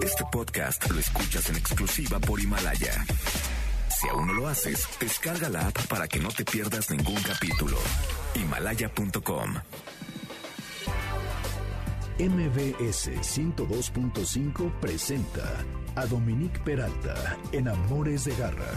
Este podcast lo escuchas en exclusiva por Himalaya. Si aún no lo haces, descarga la app para que no te pierdas ningún capítulo. Himalaya.com. MBS 102.5 presenta a Dominique Peralta en Amores de Garra.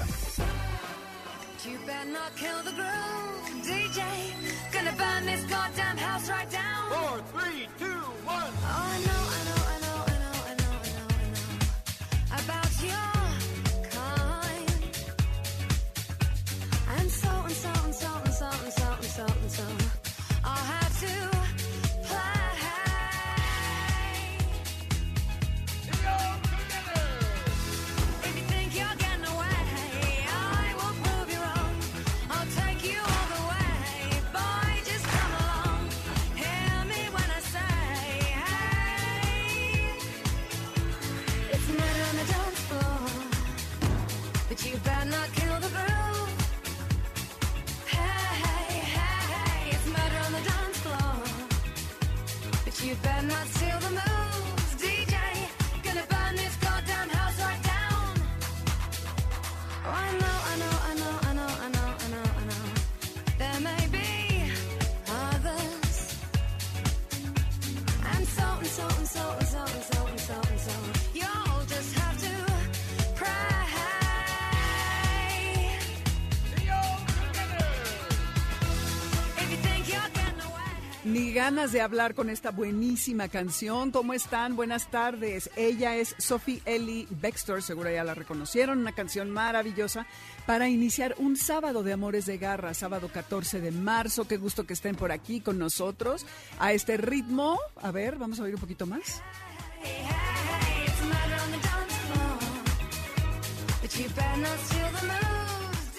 Ni ganas de hablar con esta buenísima canción. ¿Cómo están? Buenas tardes. Ella es Sophie Ellis-Bextor, seguro ya la reconocieron. Una canción maravillosa para iniciar un sábado de Amores de Garra, sábado 14 de marzo. Qué gusto que estén por aquí con nosotros a este ritmo. A ver, vamos a oír un poquito más.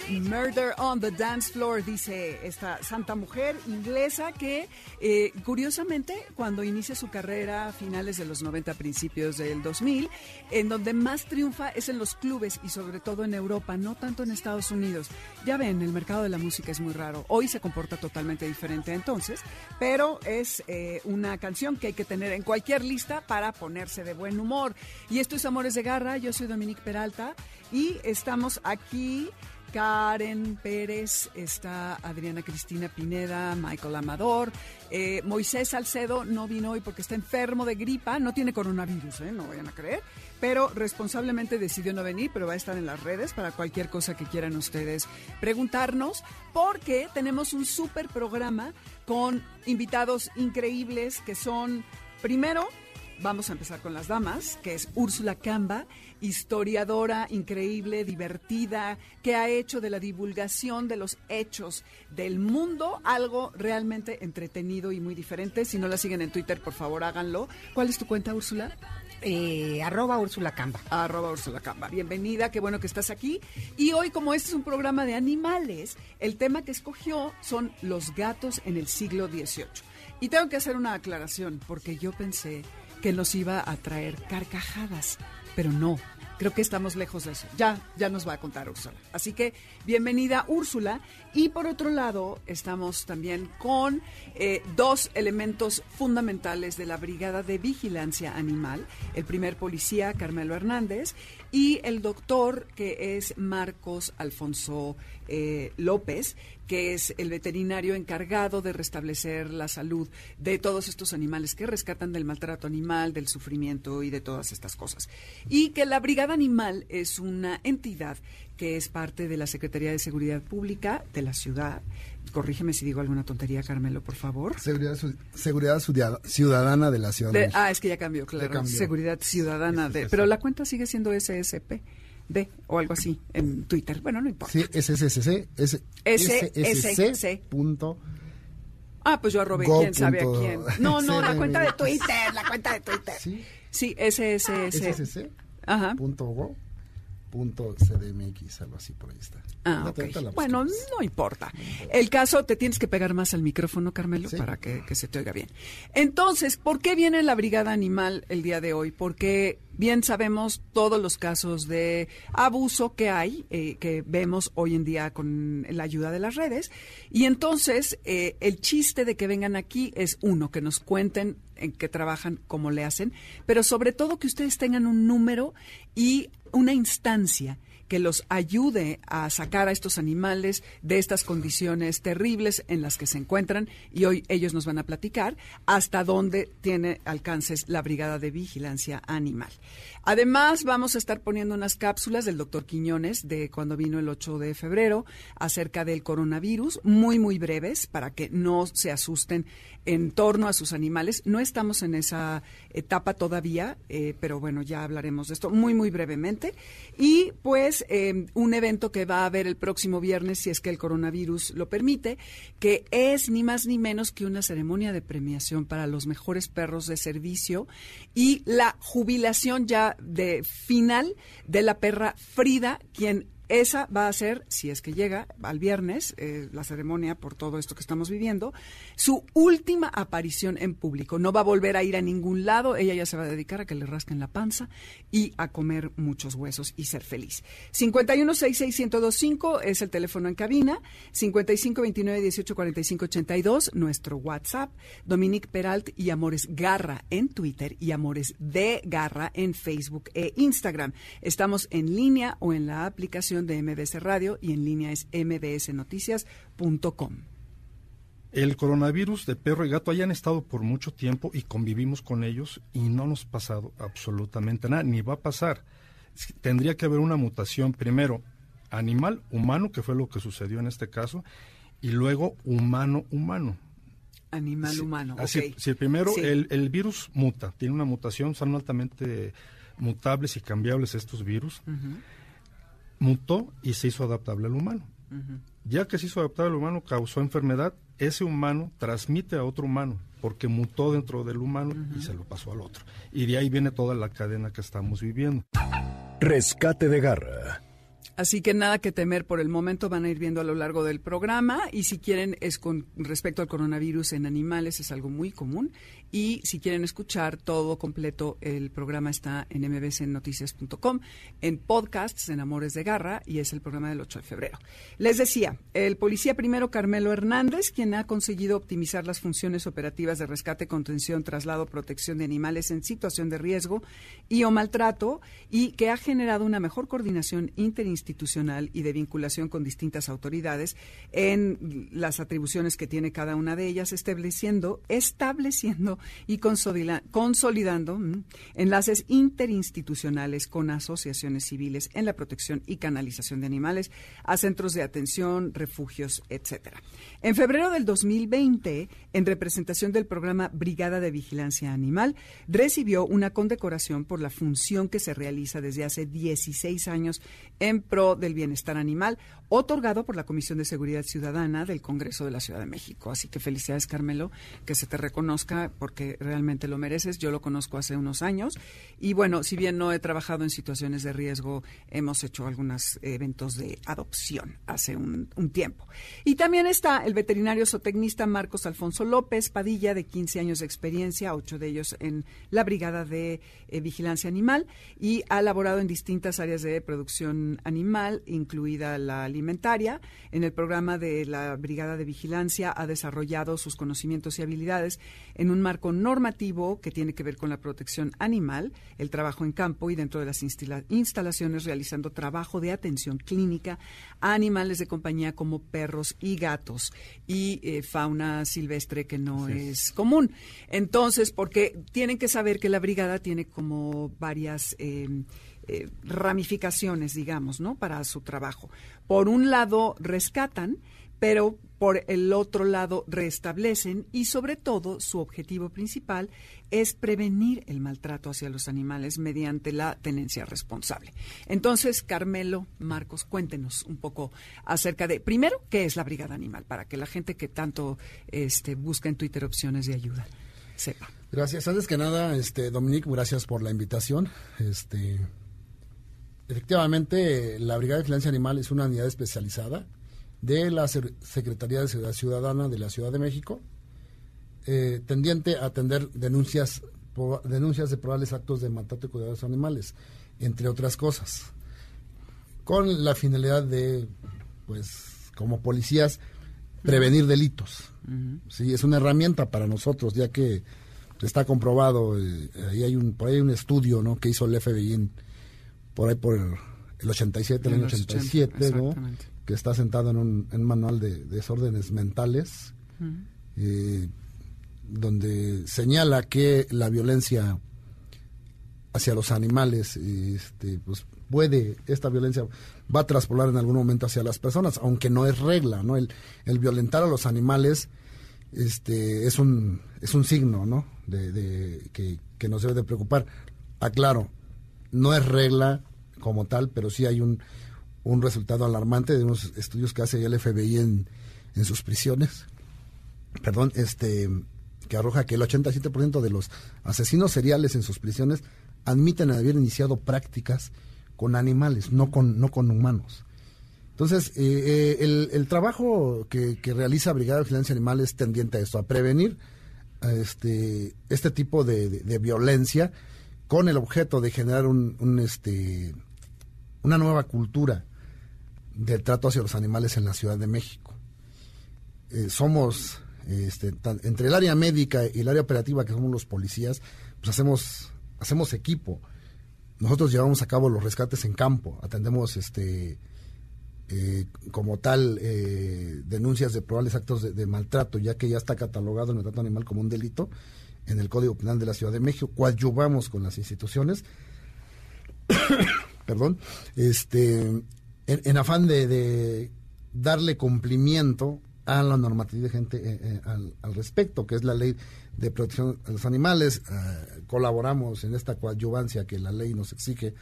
Murder on the Dance Floor, dice esta santa mujer inglesa que curiosamente cuando inicia su carrera a finales de los 90, principios del 2000, en donde más triunfa es en los clubes y sobre todo en Europa, no tanto en Estados Unidos. Ya ven, el mercado de la música es muy raro, hoy se comporta totalmente diferente a entonces, pero es una canción que hay que tener en cualquier lista para ponerse de buen humor. Y esto es Amores de Garra, yo soy Dominique Peralta y estamos aquí... Karen Pérez, está Adriana Cristina Pineda, Michael Amador, Moisés Salcedo no vino hoy porque está enfermo de gripa, no tiene coronavirus, no vayan a creer, pero responsablemente decidió no venir, pero va a estar en las redes para cualquier cosa que quieran ustedes preguntarnos, porque tenemos un súper programa con invitados increíbles que son, primero, vamos a empezar con las damas, que es Úrsula Camba, historiadora increíble, divertida, que ha hecho de la divulgación de los hechos del mundo algo realmente entretenido y muy diferente. Si no la siguen en Twitter, por favor, háganlo. ¿Cuál es tu cuenta, Úrsula? @Úrsula Camba. @Úrsula Camba. Bienvenida, qué bueno que estás aquí. Y hoy, como este es un programa de animales, el tema que escogió son los gatos en el siglo XVIII. Y tengo que hacer una aclaración, porque yo pensé que nos iba a traer carcajadas, pero no, creo que estamos lejos de eso. Ya nos va a contar Úrsula. Así que bienvenida, Úrsula. Y por otro lado, estamos también con dos elementos fundamentales de la Brigada de Vigilancia Animal. El primer policía, Carmelo Hernández, y el doctor, que es Marcos Alfonso López, que es el veterinario encargado de restablecer la salud de todos estos animales que rescatan del maltrato animal, del sufrimiento y de todas estas cosas. Y que la Brigada Animal es una entidad que es parte de la Secretaría de Seguridad Pública de la ciudad. Corrígeme si digo alguna tontería, Carmelo, por favor. Seguridad Ciudadana de la Ciudad de México. Es que ya cambió, claro. Ya cambió. Seguridad Ciudadana de... Pero la cuenta sigue siendo SSP o algo así en Twitter. Bueno, no importa. Sí, SSSC. SSSC. Pues yo arrobé quién sabe a quién. No, la cuenta de Twitter, Sí, SSSC. Ajá. .go.cdmx, algo así, por ahí está. Ok. Bueno, no importa. El caso, te tienes que pegar más al micrófono, Carmelo, sí, para que se te oiga bien. Entonces, ¿por qué viene la Brigada Animal el día de hoy? Porque bien sabemos todos los casos de abuso que hay, que vemos hoy en día con la ayuda de las redes. Y entonces, el chiste de que vengan aquí es, uno, que nos cuenten en qué trabajan, cómo le hacen, pero sobre todo que ustedes tengan un número y una instancia que los ayude a sacar a estos animales de estas condiciones terribles en las que se encuentran, y hoy ellos nos van a platicar hasta dónde tiene alcances la Brigada de Vigilancia Animal. Además, vamos a estar poniendo unas cápsulas del doctor Quiñones de cuando vino el 8 de febrero acerca del coronavirus, muy, muy breves, para que no se asusten en torno a sus animales. No estamos en esa etapa todavía, pero bueno, ya hablaremos de esto muy, muy brevemente. Y pues un evento que va a haber el próximo viernes, si es que el coronavirus lo permite, que es ni más ni menos que una ceremonia de premiación para los mejores perros de servicio y la jubilación ya de final de la perra Frida, quien esa va a ser, si es que llega al viernes, la ceremonia por todo esto que estamos viviendo, su última aparición en público. No va a volver a ir a ningún lado, ella ya se va a dedicar a que le rasquen la panza y a comer muchos huesos y ser feliz. 51661025 es el teléfono en cabina, 5529184582 nuestro WhatsApp, Dominique Peralta y Amores Garra en Twitter y Amores de Garra en Facebook e Instagram. Estamos en línea o en la aplicación de MBS Radio y en línea es mbsnoticias.com. El coronavirus de perro y gato hayan estado por mucho tiempo y convivimos con ellos y no nos ha pasado absolutamente nada, ni va a pasar. Tendría que haber una mutación primero animal, humano, que fue lo que sucedió en este caso, y luego humano, humano. Animal, sí, humano, así, ok. Si primero sí. El virus muta, tiene una mutación, son altamente mutables y cambiables estos virus. Uh-huh. Mutó y se hizo adaptable al humano. Uh-huh. Ya que se hizo adaptable al humano, causó enfermedad, ese humano transmite a otro humano, porque mutó dentro del humano uh-huh. y se lo pasó al otro. Y de ahí viene toda la cadena que estamos viviendo. Rescate de Garra. Así que nada que temer por el momento, van a ir viendo a lo largo del programa, y si quieren, es con respecto al coronavirus en animales, es algo muy común, y si quieren escuchar todo completo, el programa está en mbsnoticias.com, en podcasts, en Amores de Garra, y es el programa del 8 de febrero. Les decía, el policía primero Carmelo Hernández, quien ha conseguido optimizar las funciones operativas de rescate, contención, traslado, protección de animales en situación de riesgo y o maltrato, y que ha generado una mejor coordinación interinstitucional y de vinculación con distintas autoridades en las atribuciones que tiene cada una de ellas, estableciendo y consolidando enlaces interinstitucionales con asociaciones civiles en la protección y canalización de animales a centros de atención, refugios, etcétera. En febrero del 2020, en representación del programa Brigada de Vigilancia Animal, recibió una condecoración por la función que se realiza desde hace 16 años en pro del bienestar animal, otorgado por la Comisión de Seguridad Ciudadana del Congreso de la Ciudad de México. Así que felicidades, Carmelo, que se te reconozca porque realmente lo mereces. Yo lo conozco hace unos años y bueno, si bien no he trabajado en situaciones de riesgo, hemos hecho algunos eventos de adopción hace un tiempo. Y también está el veterinario zootecnista Marcos Alfonso López Padilla, de 15 años de experiencia, 8 de ellos en la Brigada de Vigilancia Animal, y ha laborado en distintas áreas de producción animal, incluida la alimentaria. En el programa de la Brigada de Vigilancia ha desarrollado sus conocimientos y habilidades en un marco normativo que tiene que ver con la protección animal, el trabajo en campo y dentro de las instalaciones, realizando trabajo de atención clínica a animales de compañía como perros y gatos y fauna silvestre que no es común. Entonces, porque tienen que saber que la brigada tiene como varias ramificaciones, digamos, ¿no?, para su trabajo. Por un lado rescatan, pero por el otro lado restablecen, y sobre todo su objetivo principal es prevenir el maltrato hacia los animales mediante la tenencia responsable. Entonces, Carmelo, Marcos, cuéntenos un poco acerca de, primero, ¿qué es la Brigada Animal? Para que la gente que tanto busca en Twitter opciones de ayuda sepa. Gracias. Antes que nada, Dominique, gracias por la invitación. Efectivamente, la Brigada de Vigilancia Animal es una unidad especializada de la Secretaría de Seguridad Ciudadana de la Ciudad de México, tendiente a atender denuncias de probables actos de maltrato y cuidado de los animales, entre otras cosas, con la finalidad de, pues, como policías, prevenir delitos. Uh-huh. Sí, es una herramienta para nosotros, ya que está comprobado. Ahí hay un, por ahí hay un estudio, ¿no?, que hizo el FBI por ahí por el 87, el año 87, ¿no?, que está sentado en un manual de desórdenes mentales, donde señala que la violencia hacia los animales, pues puede, esta violencia va a traspolar en algún momento hacia las personas, aunque no es regla, ¿no? El violentar a los animales, es un signo, ¿no?, que nos debe de preocupar. Aclaro, no es regla como tal, pero sí hay un resultado alarmante de unos estudios que hace el FBI en sus prisiones, que arroja que el 87% de los asesinos seriales en sus prisiones admiten haber iniciado prácticas con animales, no con humanos. Entonces, el trabajo que realiza Brigada de Vigilancia Animal es tendiente a esto, a prevenir este tipo de violencia, con el objeto de generar una nueva cultura del trato hacia los animales en la Ciudad de México. Somos, entre el área médica y el área operativa, que somos los policías, pues hacemos equipo. Nosotros llevamos a cabo los rescates en campo, atendemos como tal denuncias de probables actos de maltrato, ya que ya está catalogado el maltrato animal como un delito en el Código Penal de la Ciudad de México. Coadyuvamos con las instituciones en afán de darle cumplimiento a la normatividad vigente al respecto, que es la Ley de Protección a los Animales. Colaboramos en esta coadyuvancia que la ley nos exige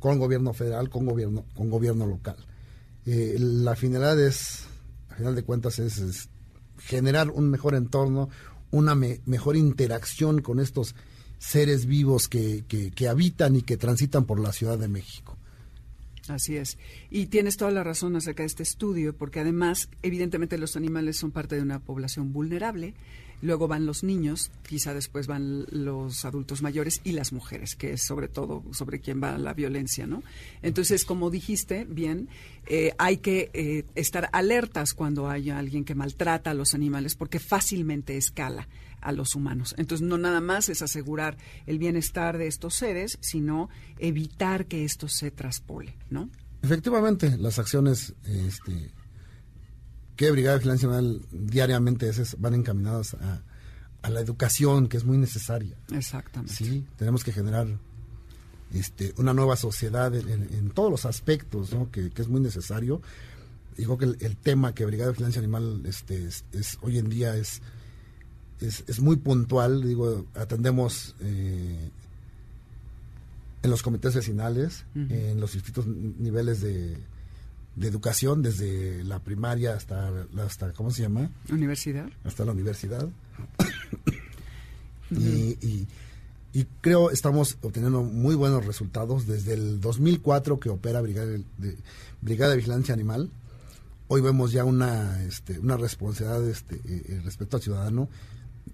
con gobierno federal, con gobierno local. La finalidad es, a final de cuentas, es generar un mejor entorno, una mejor interacción con estos seres vivos que habitan y que transitan por la Ciudad de México. Así es. Y tienes toda la razón acerca de este estudio, porque además, evidentemente, los animales son parte de una población vulnerable. Luego van los niños, quizá después van los adultos mayores y las mujeres, que es sobre todo sobre quién va la violencia, ¿no? Entonces, como dijiste bien, hay que estar alertas cuando haya alguien que maltrata a los animales, porque fácilmente escala a los humanos. Entonces, no nada más es asegurar el bienestar de estos seres, sino evitar que esto se traspole, ¿no? Efectivamente, las acciones que Brigada de Vigilancia Animal diariamente van encaminadas a la educación, que es muy necesaria. Exactamente. Sí, tenemos que generar una nueva sociedad en todos los aspectos, ¿no?, que es muy necesario. Digo que el tema que Brigada de Vigilancia Animal hoy en día es muy puntual. Digo, atendemos en los comités vecinales, en los distintos niveles de educación, desde la primaria hasta ¿cómo se llama? Universidad. Hasta la universidad. Y creo estamos obteniendo muy buenos resultados. Desde el 2004 que opera Brigada de Vigilancia Animal, hoy vemos ya una responsabilidad respecto al ciudadano,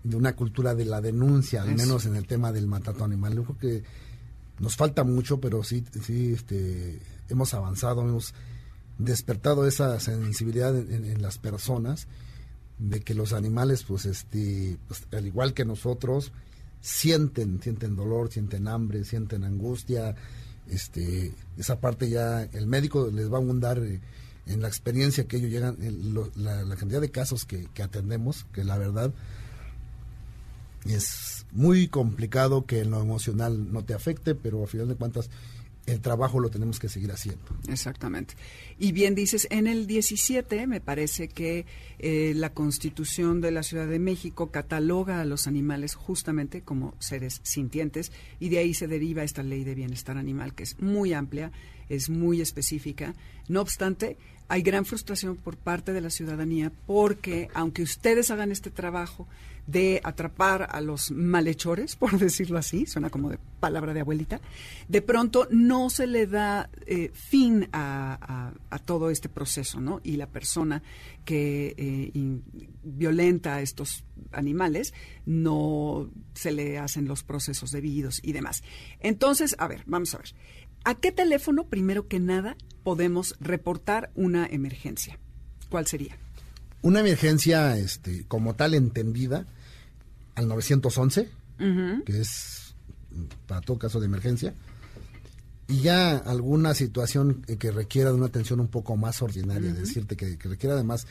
de una cultura de la denuncia, al menos en el tema del maltrato animal. Yo creo que nos falta mucho, pero sí, hemos avanzado, hemos despertado esa sensibilidad en las personas, de que los animales, pues al igual que nosotros, sienten dolor, sienten hambre, sienten angustia. Esa parte ya el médico les va a abundar en la experiencia que ellos llegan, la cantidad de casos que atendemos, que la verdad es muy complicado que en lo emocional no te afecte, pero a final de cuentas el trabajo lo tenemos que seguir haciendo. Exactamente. Y bien dices, en el 17 me parece que la Constitución de la Ciudad de México cataloga a los animales justamente como seres sintientes, y de ahí se deriva esta Ley de Bienestar Animal, que es muy amplia, es muy específica. No obstante, hay gran frustración por parte de la ciudadanía, porque aunque ustedes hagan este trabajo de atrapar a los malhechores, por decirlo así, suena como de palabra de abuelita, de pronto no se le da fin a todo este proceso, ¿no? Y la persona que violenta a estos animales, no se le hacen los procesos debidos y demás. Entonces, vamos a ver. ¿A qué teléfono, primero que nada, podemos reportar una emergencia? ¿Cuál sería? Una emergencia como tal entendida, al 911, que es para todo caso de emergencia, y ya alguna situación que requiera de una atención un poco más ordinaria, decirte que requiera además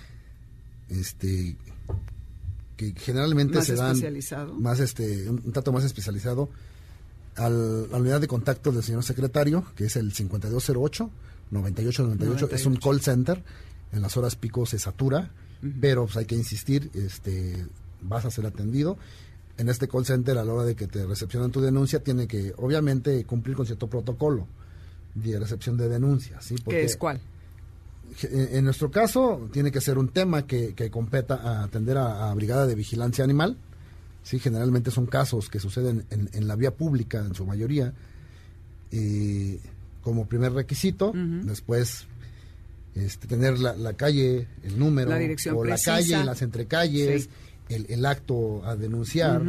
que generalmente se dan más un trato más especializado a la unidad de contacto del señor secretario, que es el 5208-9898, es un call center. En las horas pico se satura, pero pues hay que insistir, vas a ser atendido. En este call center, a la hora de que te recepcionan tu denuncia, tiene que, obviamente, cumplir con cierto protocolo de recepción de denuncias, ¿sí? Porque, ¿qué es cuál? En nuestro caso, tiene que ser un tema que competa a atender a Brigada de Vigilancia Animal, ¿sí? Generalmente son casos que suceden en la vía pública, en su mayoría, como primer requisito. Después, tener la calle, el número, la dirección o precisa, la calle, las entrecalles, el acto a denunciar,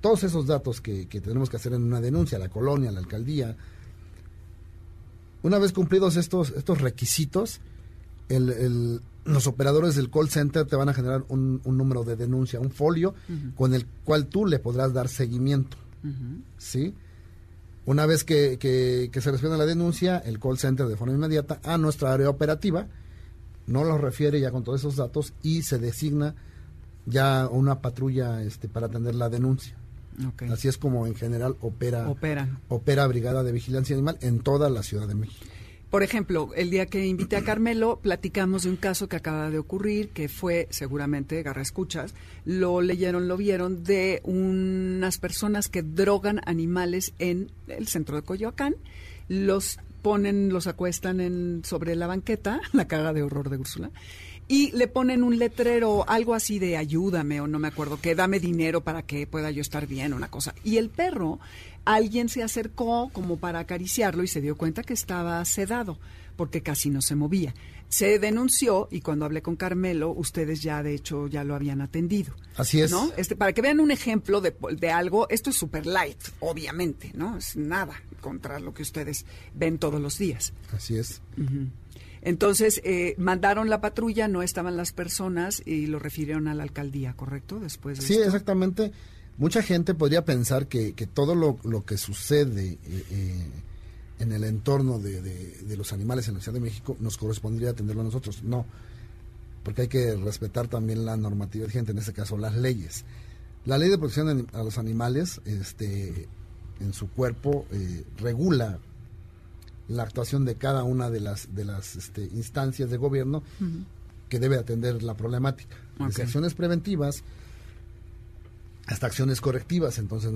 todos esos datos que tenemos que hacer en una denuncia, la colonia, la alcaldía. Una vez cumplidos estos requisitos, los operadores del call center te van a generar un número de denuncia, un folio, con el cual tú le podrás dar seguimiento, ¿sí? Una vez que se resuelve la denuncia, el call center de forma inmediata a nuestra área operativa nos los refiere ya con todos esos datos y se designa ya una patrulla para atender la denuncia. Okay. Así es como en general opera Brigada de Vigilancia Animal en toda la Ciudad de México. Por ejemplo, el día que invité a Carmelo, platicamos de un caso que acaba de ocurrir, que fue, seguramente, Garra Escuchas, lo leyeron, lo vieron, de unas personas que drogan animales en el centro de Coyoacán, los ponen, los acuestan sobre la banqueta, la caga de horror de Úrsula, y le ponen un letrero, algo así de ayúdame, o no me acuerdo, que dame dinero para que pueda yo estar bien, una cosa. Y el perro, alguien se acercó como para acariciarlo y se dio cuenta que estaba sedado, porque casi no se movía. Se denunció, y cuando hablé con Carmelo, ustedes ya, de hecho, ya lo habían atendido. Así es. ¿No? Para que vean un ejemplo de algo, esto es super light, obviamente, ¿no? Es nada contra lo que ustedes ven todos los días. Así es. Entonces, mandaron la patrulla, no estaban las personas y lo refirieron a la alcaldía, ¿correcto? Después de sí, esto. Exactamente. Mucha gente podría pensar que todo lo que sucede en el entorno de los animales en la Ciudad de México nos correspondería atenderlo a nosotros. No, porque hay que respetar también la normatividad vigente, en este caso las leyes. La Ley de Protección a los Animales, en su cuerpo, regula la actuación de cada una de las instancias de gobierno que debe atender la problemática. Okay. Desde acciones preventivas hasta acciones correctivas, entonces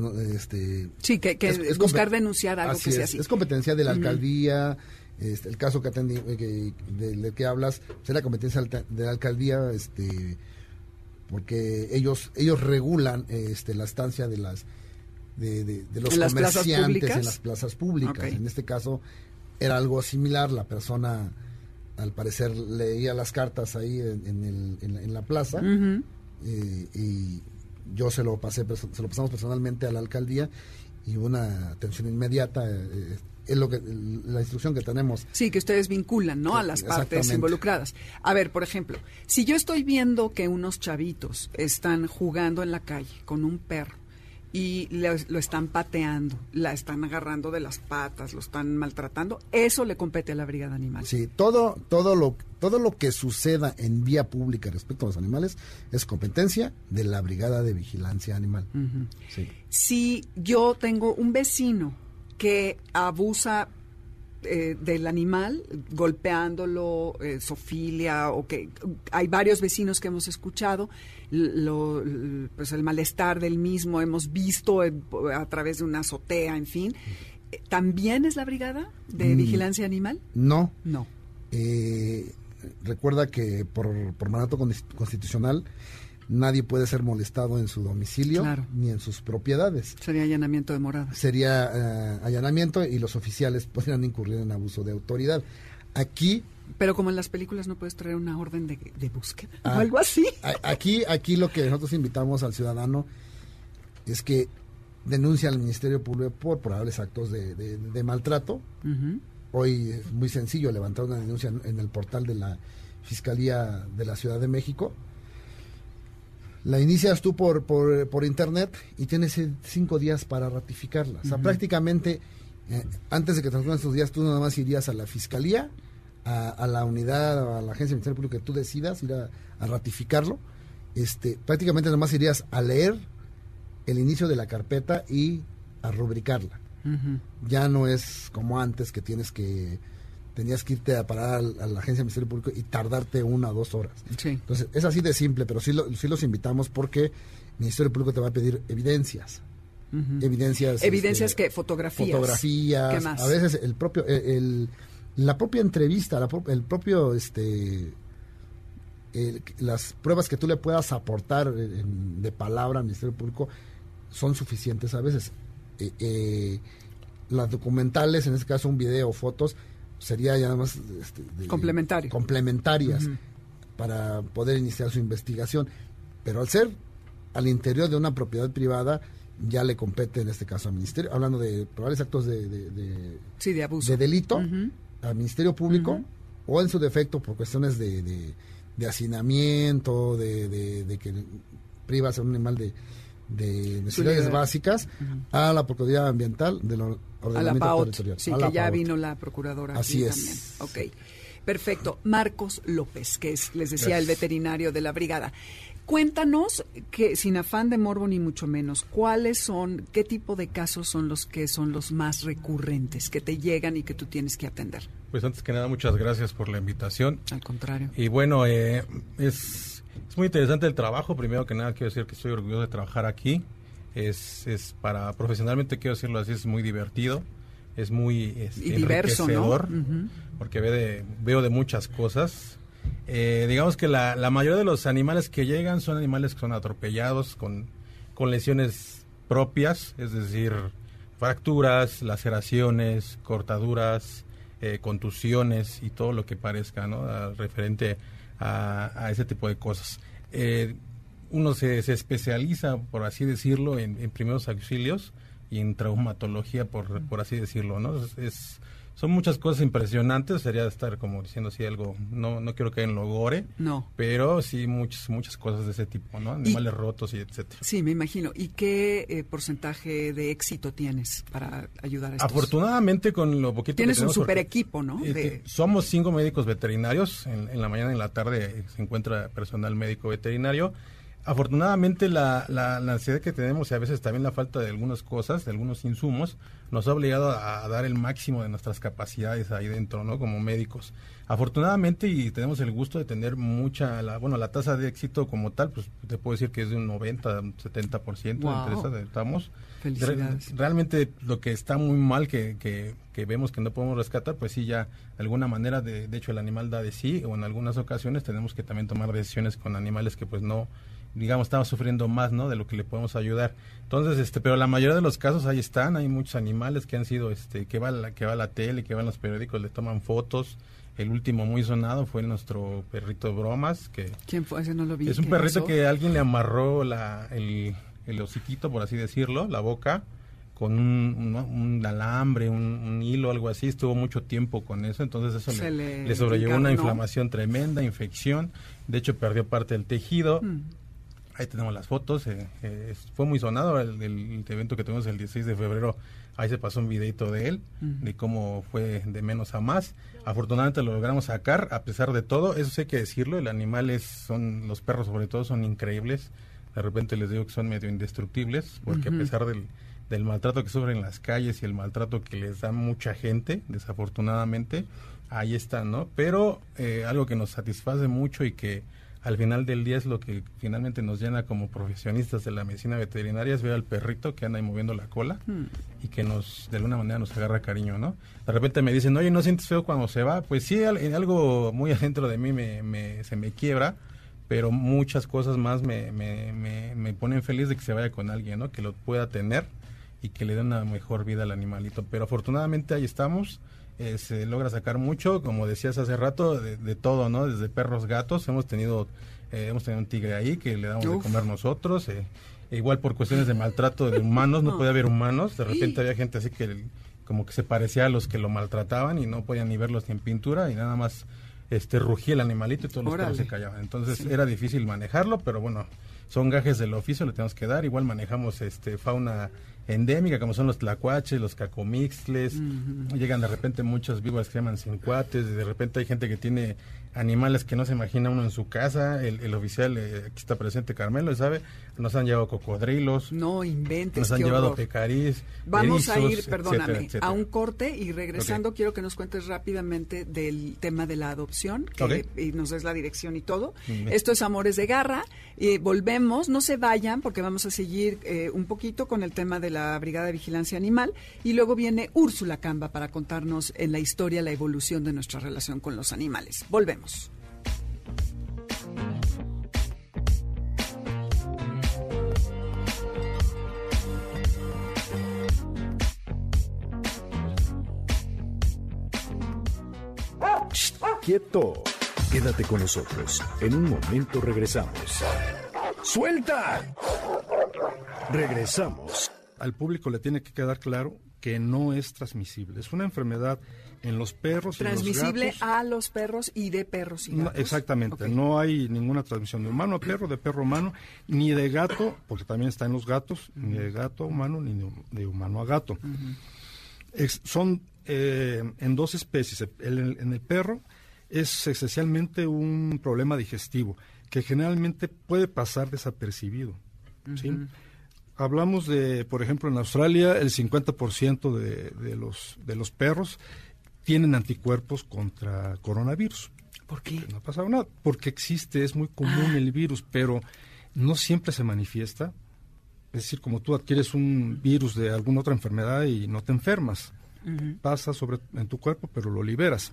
sí, que es buscar denunciar algo así que sea así. Es competencia de la alcaldía, el caso que atendí, del que hablas, será competencia de la alcaldía, porque ellos regulan la estancia de las de los comerciantes en las plazas públicas. Okay. En este caso era algo similar, la persona al parecer leía las cartas ahí en la plaza, y yo se lo pasamos personalmente a la alcaldía y una atención inmediata, es lo que la instrucción que tenemos. Sí, que ustedes vinculan, ¿no? A las partes involucradas. A ver, por ejemplo, si yo estoy viendo que unos chavitos están jugando en la calle con un perro y lo están pateando, la están agarrando de las patas, lo están maltratando, eso le compete a la Brigada Animal. Sí, todo lo que suceda en vía pública respecto a los animales es competencia de la Brigada de Vigilancia Animal. Sí. Si yo tengo un vecino que abusa del animal, golpeándolo, zoofilia, o que hay varios vecinos que hemos escuchado, pues el malestar del mismo hemos visto a través de una azotea, en fin. ¿También es la Brigada de Vigilancia Animal? No. Recuerda que por mandato constitucional nadie puede ser molestado en su domicilio, claro, ni en sus propiedades. Sería allanamiento de morada. Sería allanamiento, y los oficiales podrían incurrir en abuso de autoridad. Aquí... Pero como en las películas, no puedes traer una orden de búsqueda o algo así. Aquí lo que nosotros invitamos al ciudadano es que denuncie al Ministerio Público por probables actos de maltrato. Hoy es muy sencillo levantar una denuncia en el portal de la Fiscalía de la Ciudad de México. La inicias tú por internet y tienes 5 días para ratificarla. O sea, prácticamente, antes de que transcurran esos días, tú nada más irías a la fiscalía, a la unidad, a la agencia del Ministerio Público que tú decidas ir a ratificarlo. Prácticamente nada más irías a leer el inicio de la carpeta y a rubricarla. Ya no es como antes que tenías que irte a parar a la agencia del Ministerio Público y tardarte 1 o 2 horas. Sí. Entonces, es así de simple, pero sí los invitamos porque el Ministerio Público te va a pedir evidencias. Evidencias que fotografías. ¿Qué más? A veces el propio la propia entrevista, el propio las pruebas que tú le puedas aportar de palabra al Ministerio Público son suficientes a veces. Las documentales, en este caso un video, fotos, sería ya nada más complementarias para poder iniciar su investigación, pero al ser al interior de una propiedad privada ya le compete en este caso al ministerio, hablando de probables actos de abuso, de delito, al Ministerio Público, o en su defecto por cuestiones de hacinamiento, de que privas a un animal de necesidades básicas, a la Procuraduría Ambiental de los Ordenamiento Territorial. Sí, que ya vino la procuradora. Así es. También. Ok, perfecto. Marcos López, que es, les decía, el veterinario de la brigada. Cuéntanos, que sin afán de morbo ni mucho menos, qué tipo de casos son los que son los más recurrentes, que te llegan y que tú tienes que atender. Pues antes que nada, muchas gracias por la invitación. Al contrario. Y bueno, es muy interesante el trabajo. Primero que nada, quiero decir que estoy orgulloso de trabajar aquí. Es para profesionalmente, quiero decirlo así, es muy divertido, es muy y diverso, enriquecedor, ¿no? Porque veo de muchas cosas. Digamos que la mayoría de los animales que llegan son animales que son atropellados con lesiones propias, es decir, fracturas, laceraciones, cortaduras, contusiones y todo lo que parezca, ¿no? Referente a ese tipo de cosas. Uno se especializa, por así decirlo, en primeros auxilios y en traumatología, por así decirlo, ¿no? Son muchas cosas impresionantes, sería estar como diciendo así algo, no quiero que en lo gore, pero sí muchas cosas de ese tipo, ¿no? Animales rotos y etcétera. Sí, me imagino. ¿Y qué porcentaje de éxito tienes para ayudar a estos? Afortunadamente, con lo poquito que tenemos. Tienes un super equipo, ¿no? Somos 5 médicos veterinarios, en la mañana y en la tarde se encuentra personal médico veterinario. Afortunadamente la ansiedad que tenemos y a veces también la falta de algunas cosas, de algunos insumos, nos ha obligado a dar el máximo de nuestras capacidades ahí dentro, ¿no? Como médicos. Afortunadamente, y tenemos el gusto de tener la tasa de éxito como tal, pues te puedo decir que es de un 90, 70%. Wow. De empresas estamos. Felicidades. Realmente lo que está muy mal que vemos que no podemos rescatar, pues sí, ya de alguna manera, de hecho el animal da de sí, o en algunas ocasiones tenemos que también tomar decisiones con animales que pues no, digamos, estamos sufriendo más, ¿no?, de lo que le podemos ayudar. Entonces, pero la mayoría de los casos ahí están, hay muchos animales que han sido, que va a la tele, que va en los periódicos, le toman fotos. El último muy sonado fue nuestro perrito Bromas, que... ¿Quién fue? Ese no lo vi. Es un perrito que alguien le amarró el hociquito, por así decirlo, la boca, con un alambre, un hilo, algo así. Estuvo mucho tiempo con eso, entonces eso le sobrellevó una inflamación tremenda, infección. De hecho, perdió parte del tejido. Ahí tenemos las fotos, fue muy sonado el evento que tuvimos el 16 de febrero, ahí se pasó un videito de él, de cómo fue de menos a más. Afortunadamente lo logramos sacar, a pesar de todo, eso sí hay que decirlo, los perros sobre todo son increíbles, de repente les digo que son medio indestructibles, porque a pesar del maltrato que sufren en las calles y el maltrato que les da mucha gente, desafortunadamente, ahí están, ¿no? Pero algo que nos satisface mucho y que al final del día es lo que finalmente nos llena como profesionistas de la medicina veterinaria, es ver al perrito que anda ahí moviendo la cola y que de alguna manera nos agarra cariño, ¿no? De repente me dicen, oye, ¿no sientes feo cuando se va? Pues sí, algo muy adentro de mí se me quiebra, pero muchas cosas más me ponen feliz de que se vaya con alguien, ¿no? Que lo pueda tener y que le dé una mejor vida al animalito. Pero afortunadamente ahí estamos. Se logra sacar mucho, como decías hace rato, de todo, ¿no? Desde perros, gatos, hemos tenido un tigre ahí que le damos de comer nosotros, igual por cuestiones de maltrato de humanos, no podía haber humanos, de repente había gente así que como que se parecía a los que lo maltrataban y no podían ni verlos ni en pintura y nada más rugía el animalito y todos los perros se callaban, entonces era difícil manejarlo, pero bueno, son gajes del oficio, le tenemos que dar. Igual manejamos fauna endémica, como son los tlacuaches, los cacomixles, llegan de repente muchas víboras que se llaman cincuates, de repente hay gente que tiene animales que no se imagina uno en su casa. El oficial, aquí está presente Carmelo, ¿sabe? Nos han llevado cocodrilos. No inventes. Nos han llevado pecarís. Vamos erizos, a ir, perdóname, etcétera, etcétera. A un corte y regresando, quiero que nos cuentes rápidamente del tema de la adopción, que y nos des la dirección y todo. Esto es Amores de Garra. Volvemos, no se vayan porque vamos a seguir un poquito con el tema de la Brigada de Vigilancia Animal y luego viene Úrsula Camba para contarnos en la historia la evolución de nuestra relación con los animales. Volvemos. ¡Quieto! Quédate con nosotros. En un momento regresamos. ¡Suelta! Regresamos. Al público le tiene que quedar claro que no es transmisible. Es una enfermedad en los perros, transmisible en los gatos, a los perros y de perros y gatos. No, exactamente, no hay ninguna transmisión de humano a perro, de perro a humano, ni de gato, porque también está en los gatos, ni de gato a humano, ni de humano a gato. Son en dos especies. En el perro es esencialmente un problema digestivo, que generalmente puede pasar desapercibido, ¿sí? Hablamos de, por ejemplo, en Australia, el 50% de los perros tienen anticuerpos contra coronavirus. ¿Por qué? No ha pasado nada, porque existe, es muy común el virus, pero no siempre se manifiesta. Es decir, como tú adquieres un virus de alguna otra enfermedad y no te enfermas, pasa en tu cuerpo, pero lo liberas.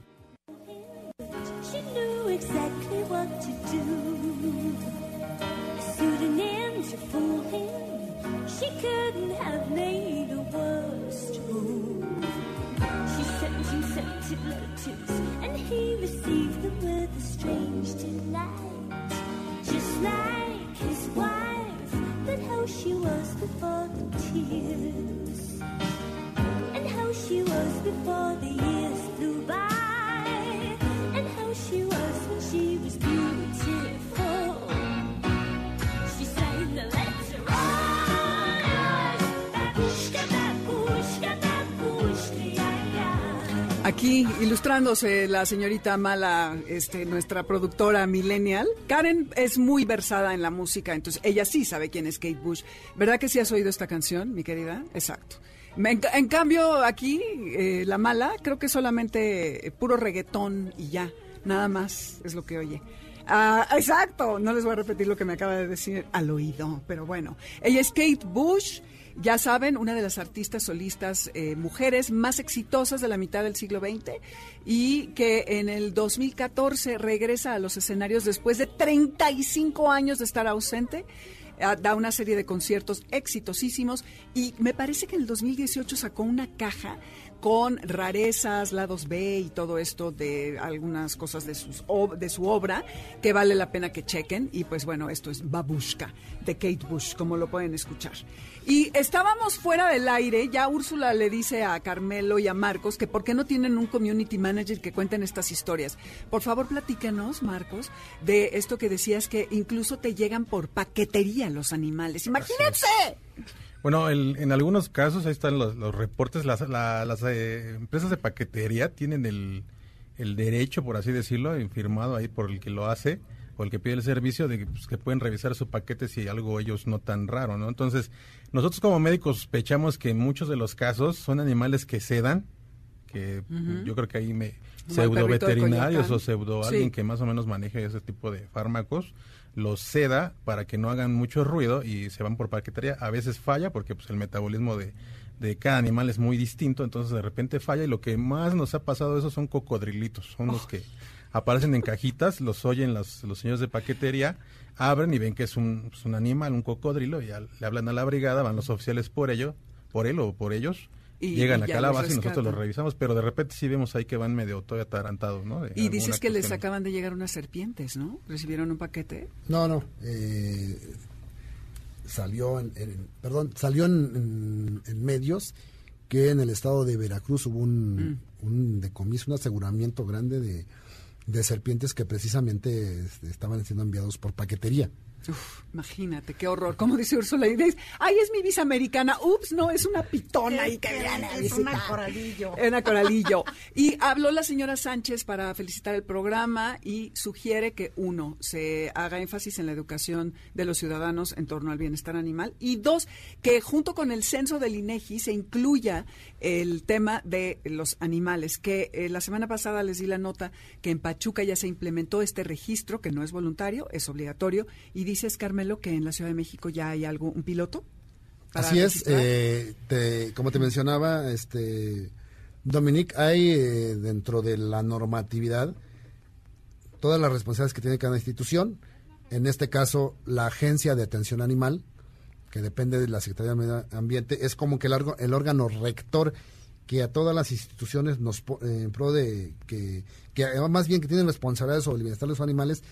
Aquí ilustrándose la señorita Mala, nuestra productora millennial. Karen es muy versada en la música, entonces ella sí sabe quién es Kate Bush. ¿Verdad que sí has oído esta canción, mi querida? Exacto. En cambio, aquí, la Mala, creo que solamente puro reggaetón y ya, nada más es lo que oye. Ah, exacto, no les voy a repetir lo que me acaba de decir al oído, pero bueno. Ella es Kate Bush. Ya saben, una de las artistas solistas mujeres más exitosas de la mitad del siglo XX y que en el 2014 regresa a los escenarios después de 35 años de estar ausente. Da una serie de conciertos exitosísimos y me parece que en el 2018 sacó una caja con rarezas, lados B y todo esto de algunas cosas de su obra que vale la pena que chequen. Y pues bueno, esto es Babushka de Kate Bush, como lo pueden escuchar. Y estábamos fuera del aire, ya Úrsula le dice a Carmelo y a Marcos que por qué no tienen un community manager que cuenten estas historias. Por favor, platícanos, Marcos, de esto que decías que incluso te llegan por paquetería los animales. ¡Imagínense! Bueno, en algunos casos, ahí están los reportes, las empresas de paquetería tienen el derecho, por así decirlo, firmado ahí por el que lo hace o el que pide el servicio, de que pueden revisar su paquete si algo ellos notan raro, ¿no? Entonces, nosotros como médicos sospechamos que en muchos de los casos son animales que sedan, que yo creo que ahí pseudo veterinarios o pseudo alguien que más o menos maneje ese tipo de fármacos, los seda para que no hagan mucho ruido y se van por paquetería. A veces falla porque pues el metabolismo de cada animal es muy distinto, entonces de repente falla, y lo que más nos ha pasado eso son cocodrilitos, son los que aparecen en cajitas, los oyen los señores de paquetería, abren y ven que es un animal, un cocodrilo, y le hablan a la brigada, van los oficiales por él o por ellos. Y llegan acá a la base y nosotros los revisamos, pero de repente sí vemos ahí que van medio todavía atarantados, ¿no? Y dices que les acaban de llegar unas serpientes, ¿no? ¿Recibieron un paquete? No, salió en medios que en el estado de Veracruz hubo un decomiso, un aseguramiento grande de serpientes que precisamente estaban siendo enviados por paquetería. Uf, imagínate, qué horror. Como dice Úrsula, y dice, ay, es mi visa americana. Ups, no, es una pitona ahí que viene a visitar. Es una coralillo. Una coralillo. Y habló la señora Sánchez para felicitar el programa y sugiere que, uno, se haga énfasis en la educación de los ciudadanos en torno al bienestar animal. Y dos, que junto con el censo del INEGI se incluya el tema de los animales. Que la semana pasada les di la nota que en Pachuca ya se implementó este registro, que no es voluntario, es obligatorio. Y dices, Carmelo, que en la Ciudad de México ya hay algo, un piloto. Así es, como te mencionaba, Dominique, hay dentro de la normatividad todas las responsabilidades que tiene cada institución, en este caso la Agencia de Atención Animal, que depende de la Secretaría de Medio Ambiente, es como que el órgano rector que a todas las instituciones nos en pro de que más bien que tienen responsabilidades sobre el bienestar de los animales.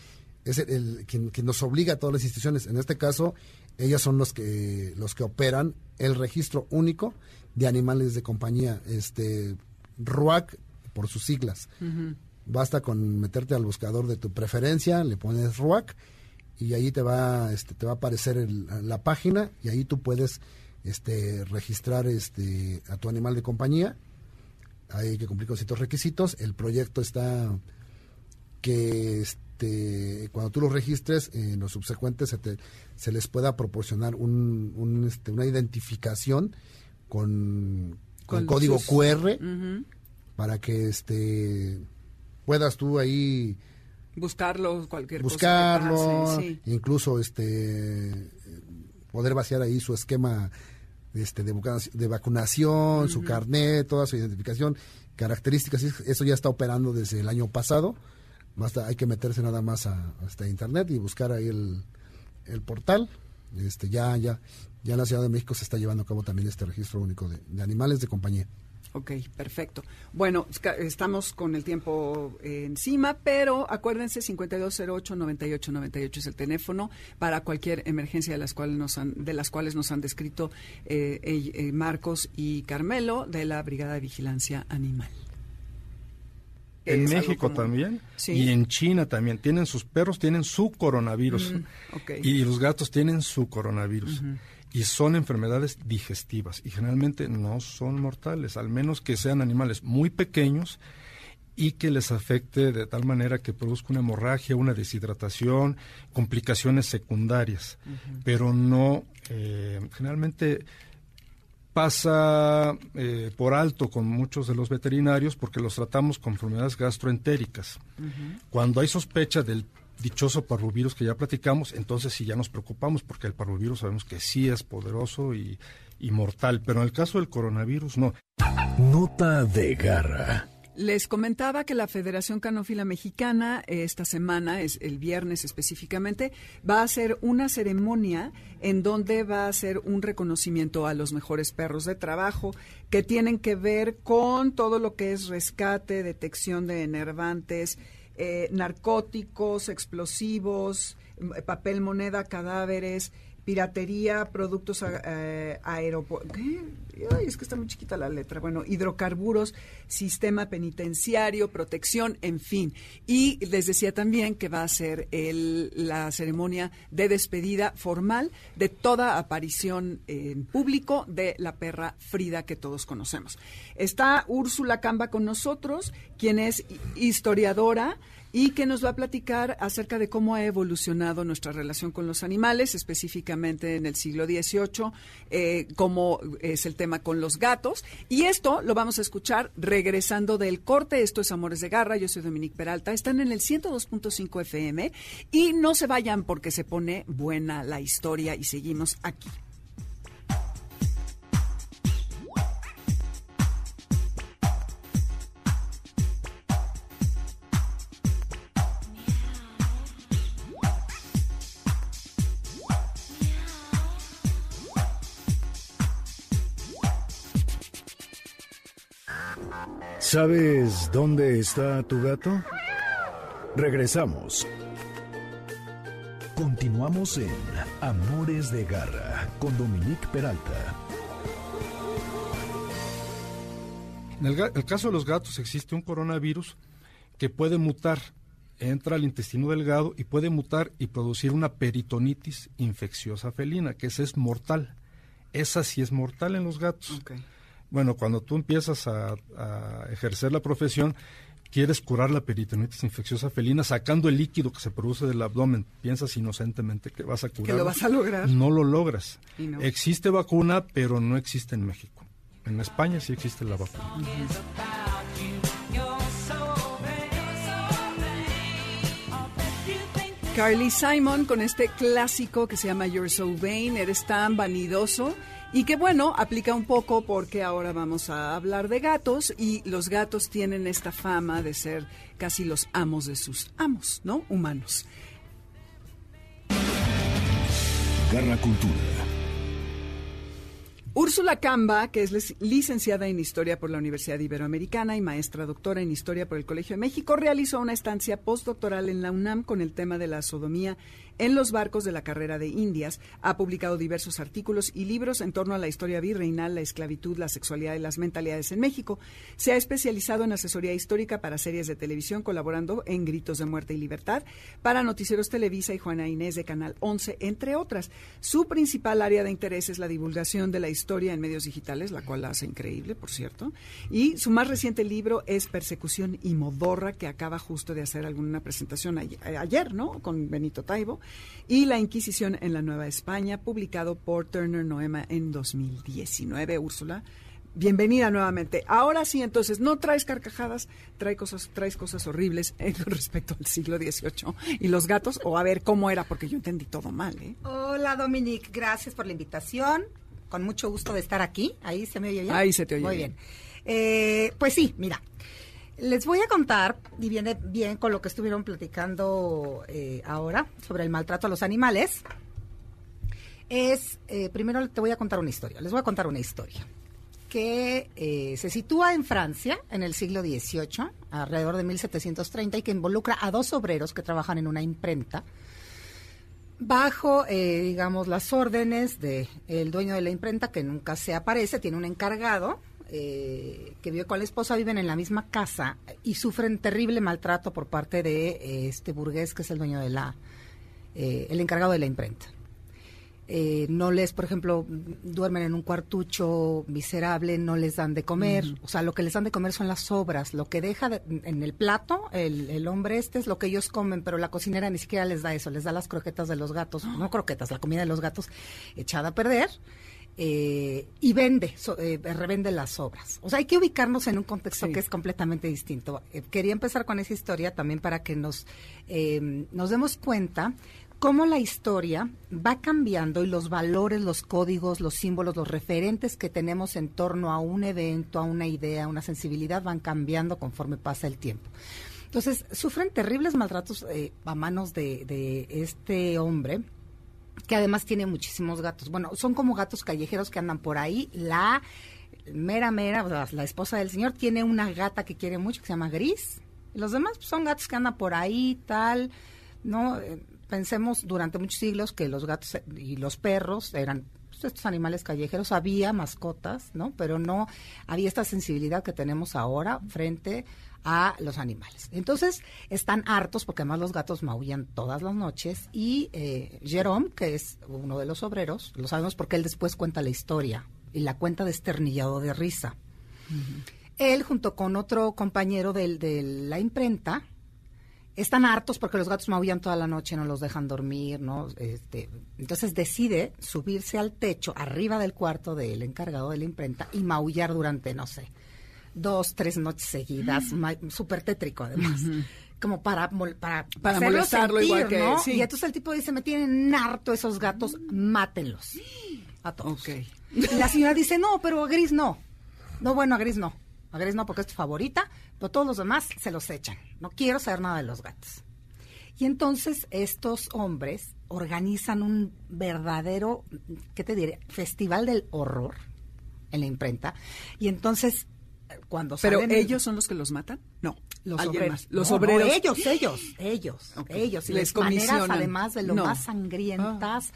Es quien nos obliga a todas las instituciones. En este caso, ellas son los que operan el registro único de animales de compañía, RUAC por sus siglas. Uh-huh. Basta con meterte al buscador de tu preferencia, le pones RUAC y ahí te va a aparecer la página y ahí tú puedes registrar a tu animal de compañía. Hay que cumplir con ciertos requisitos. El proyecto está que cuando tú los registres, en los subsecuentes se les pueda proporcionar una identificación con código QR, uh-huh, para que puedas tú ahí buscarlo, sí. Incluso poder vaciar ahí su esquema de vacunación, uh-huh, su carnet, toda su identificación, características. Eso ya está operando desde el año pasado. Basta, hay que meterse nada más a internet y buscar ahí el portal. Ya en la Ciudad de México se está llevando a cabo también este registro único de animales de compañía. Ok, perfecto. Bueno, estamos con el tiempo encima, pero acuérdense, 5208-9898 es el teléfono para cualquier emergencia de las cuales nos han descrito Marcos y Carmelo de la Brigada de Vigilancia Animal. En México también, sí, y en China también. Tienen sus perros, tienen su coronavirus. Mm, okay. Y los gatos tienen su coronavirus. Uh-huh. Y son enfermedades digestivas. Y generalmente no son mortales, al menos que sean animales muy pequeños y que les afecte de tal manera que produzca una hemorragia, una deshidratación, complicaciones secundarias. Uh-huh. Pero no, generalmente pasa por alto con muchos de los veterinarios porque los tratamos con enfermedades gastroentéricas. Uh-huh. Cuando hay sospecha del dichoso parvovirus que ya platicamos, entonces sí ya nos preocupamos porque el parvovirus sabemos que sí es poderoso y mortal, pero en el caso del coronavirus no. Nota de garra. Les comentaba que la Federación Canófila Mexicana esta semana, es el viernes específicamente, va a hacer una ceremonia en donde va a hacer un reconocimiento a los mejores perros de trabajo que tienen que ver con todo lo que es rescate, detección de enervantes, narcóticos, explosivos, papel moneda, cadáveres, piratería, productos aeropuertos. Ay, es que está muy chiquita la letra. Bueno, hidrocarburos, sistema penitenciario, protección, en fin. Y les decía también que va a ser la ceremonia de despedida formal de toda aparición en público de la perra Frida que todos conocemos. Está Úrsula Camba con nosotros, quien es historiadora, y que nos va a platicar acerca de cómo ha evolucionado nuestra relación con los animales, específicamente en el siglo XVIII, cómo es el tema con los gatos. Y esto lo vamos a escuchar regresando del corte. Esto es Amores de Garra, yo soy Dominique Peralta. Están en el 102.5 FM y no se vayan porque se pone buena la historia y seguimos aquí. ¿Sabes dónde está tu gato? Regresamos. Continuamos en Amores de Garra con Dominique Peralta. En el caso de los gatos existe un coronavirus que puede mutar entra al intestino delgado y puede mutar y producir una peritonitis infecciosa felina, que esa es mortal. Esa sí es mortal en los gatos. Okay. Bueno, cuando tú empiezas a ejercer la profesión, quieres curar la peritonitis infecciosa felina sacando el líquido que se produce del abdomen. Piensas inocentemente que vas a curar. Que lo vas a lograr. No lo logras. No. Existe vacuna, pero no existe en México. En España sí existe la vacuna. Carly Simon con este clásico que se llama You're So Vain, Eres Tan Vanidoso, y que bueno, aplica un poco porque ahora vamos a hablar de gatos y los gatos tienen esta fama de ser casi los amos de sus amos, ¿no? Humanos. Garra Cultura. Úrsula Camba, que es licenciada en Historia por la Universidad Iberoamericana y maestra doctora en Historia por el Colegio de México, realizó una estancia postdoctoral en la UNAM con el tema de la sodomía en los barcos de la carrera de Indias. Ha publicado diversos artículos y libros en torno a la historia virreinal, la esclavitud, la sexualidad y las mentalidades en México. Se ha especializado en asesoría histórica para series de televisión, colaborando en Gritos de Muerte y Libertad, para Noticieros Televisa y Juana Inés de Canal 11, entre otras. Su principal área de interés es la divulgación de la historia en medios digitales, la cual la hace increíble, por cierto, y su más reciente libro es Persecución y Modorra, que acaba justo de hacer alguna presentación ayer, ¿no?, con Benito Taibo, y La Inquisición en la Nueva España, publicado por Turner Noema en 2019. Úrsula, bienvenida nuevamente. Ahora sí, entonces, no traes carcajadas, traes cosas horribles con respecto al siglo XVIII y los gatos, o a ver cómo era, porque yo entendí todo mal, ¿eh? Hola, Dominique, gracias por la invitación. Con mucho gusto de estar aquí. ¿Ahí se me oye bien? Ahí se te oye muy bien. Pues sí, mira, les voy a contar, y viene bien con lo que estuvieron platicando ahora sobre el maltrato a los animales. Primero te voy a contar una historia. Les voy a contar una historia que se sitúa en Francia en el siglo XVIII, alrededor de 1730, y que involucra a dos obreros que trabajan en una imprenta, bajo, digamos, las órdenes del dueño de la imprenta, que nunca se aparece. Tiene un encargado que vive con la esposa, viven en la misma casa y sufren terrible maltrato por parte de este burgués, que es el dueño de el encargado de la imprenta. No les, por ejemplo, duermen en un cuartucho miserable, no les dan de comer. O sea, lo que les dan de comer son las sobras, lo que deja en el plato el hombre este es lo que ellos comen, pero la cocinera ni siquiera les da eso, les da las croquetas de los gatos, no croquetas, la comida de los gatos echada a perder, y revende las sobras. O sea, hay que ubicarnos en un contexto que es completamente distinto. Quería empezar con esa historia también para que nos demos cuenta cómo la historia va cambiando y los valores, los códigos, los símbolos, los referentes que tenemos en torno a un evento, a una idea, a una sensibilidad, van cambiando conforme pasa el tiempo. Entonces, sufren terribles maltratos a manos de este hombre, que además tiene muchísimos gatos. Bueno, son como gatos callejeros que andan por ahí. La mera, la esposa del señor tiene una gata que quiere mucho, que se llama Gris. Los demás son gatos que andan por ahí, tal, ¿no? Pensemos durante muchos siglos que los gatos y los perros eran estos animales callejeros, había mascotas, ¿no? Pero no había esta sensibilidad que tenemos ahora frente a los animales. Entonces, están hartos, porque además los gatos maullan todas las noches, y Jerome, que es uno de los obreros, lo sabemos porque él después cuenta la historia, y la cuenta desternillado de risa. Uh-huh. Él, junto con otro compañero de la imprenta, están hartos porque los gatos maullan toda la noche, no los dejan dormir, ¿no? Entonces decide subirse al techo, arriba del cuarto del encargado de la imprenta, y maullar durante, no sé, 2, 3 noches seguidas, súper tétrico además, como para molestarlo, sentir, igual que ¿no? Sí. Y entonces el tipo dice, me tienen harto esos gatos, mátenlos a todos. Okay. Y la señora dice, no, pero a Gris no. No, bueno, a Gris no porque es tu favorita, pero todos los demás se los echan. No quiero saber nada de los gatos. Y entonces estos hombres organizan un verdadero, ¿qué te diré?, festival del horror en la imprenta. Y entonces cuando salen, ¿pero ellos son los que los matan? No, los obreros. Los obreros. No, ellos. Y les comisionan. Maneras, además de lo más sangrientas.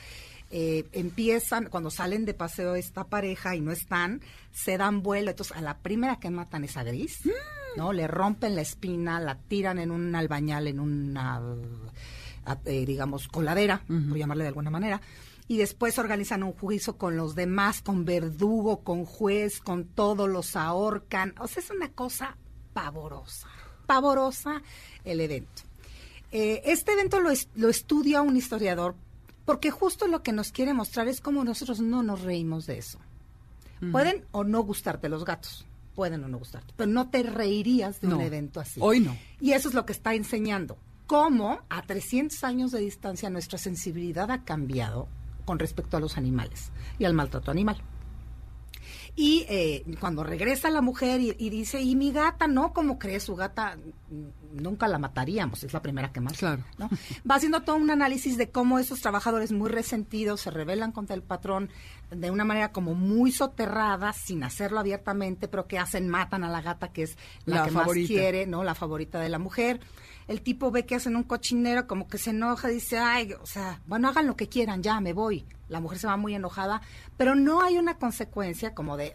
Empiezan, cuando salen de paseo esta pareja y no están, se dan vuelo. Entonces, a la primera que matan es a Gris. ¿no? Le rompen la espina, la tiran en un albañal, en una, digamos, coladera, por llamarle de alguna manera, y después organizan un juicio con los demás, con verdugo, con juez, con todos, los ahorcan. O sea, es una cosa pavorosa, pavorosa el evento. Este evento lo estudia un historiador, porque justo lo que nos quiere mostrar es cómo nosotros no nos reímos de eso. Pueden o no gustarte los gatos, pueden o no gustarte, pero no te reirías de un evento así. Hoy no. Y eso es lo que está enseñando, cómo a 300 años de distancia nuestra sensibilidad ha cambiado con respecto a los animales y al maltrato animal. Y cuando regresa la mujer y dice, y mi gata, ¿no? ¿Cómo cree? Su gata nunca la mataríamos, es la primera que mata. Claro. ¿No? Va haciendo todo un análisis de cómo esos trabajadores muy resentidos se rebelan contra el patrón de una manera como muy soterrada, sin hacerlo abiertamente, pero que hacen, matan a la gata, que es la que favorita. Más quiere, ¿no? La favorita de la mujer. El tipo ve que hacen un cochinero, como que se enoja, dice, ay, o sea, bueno, hagan lo que quieran, ya, me voy. La mujer se va muy enojada, pero no hay una consecuencia como de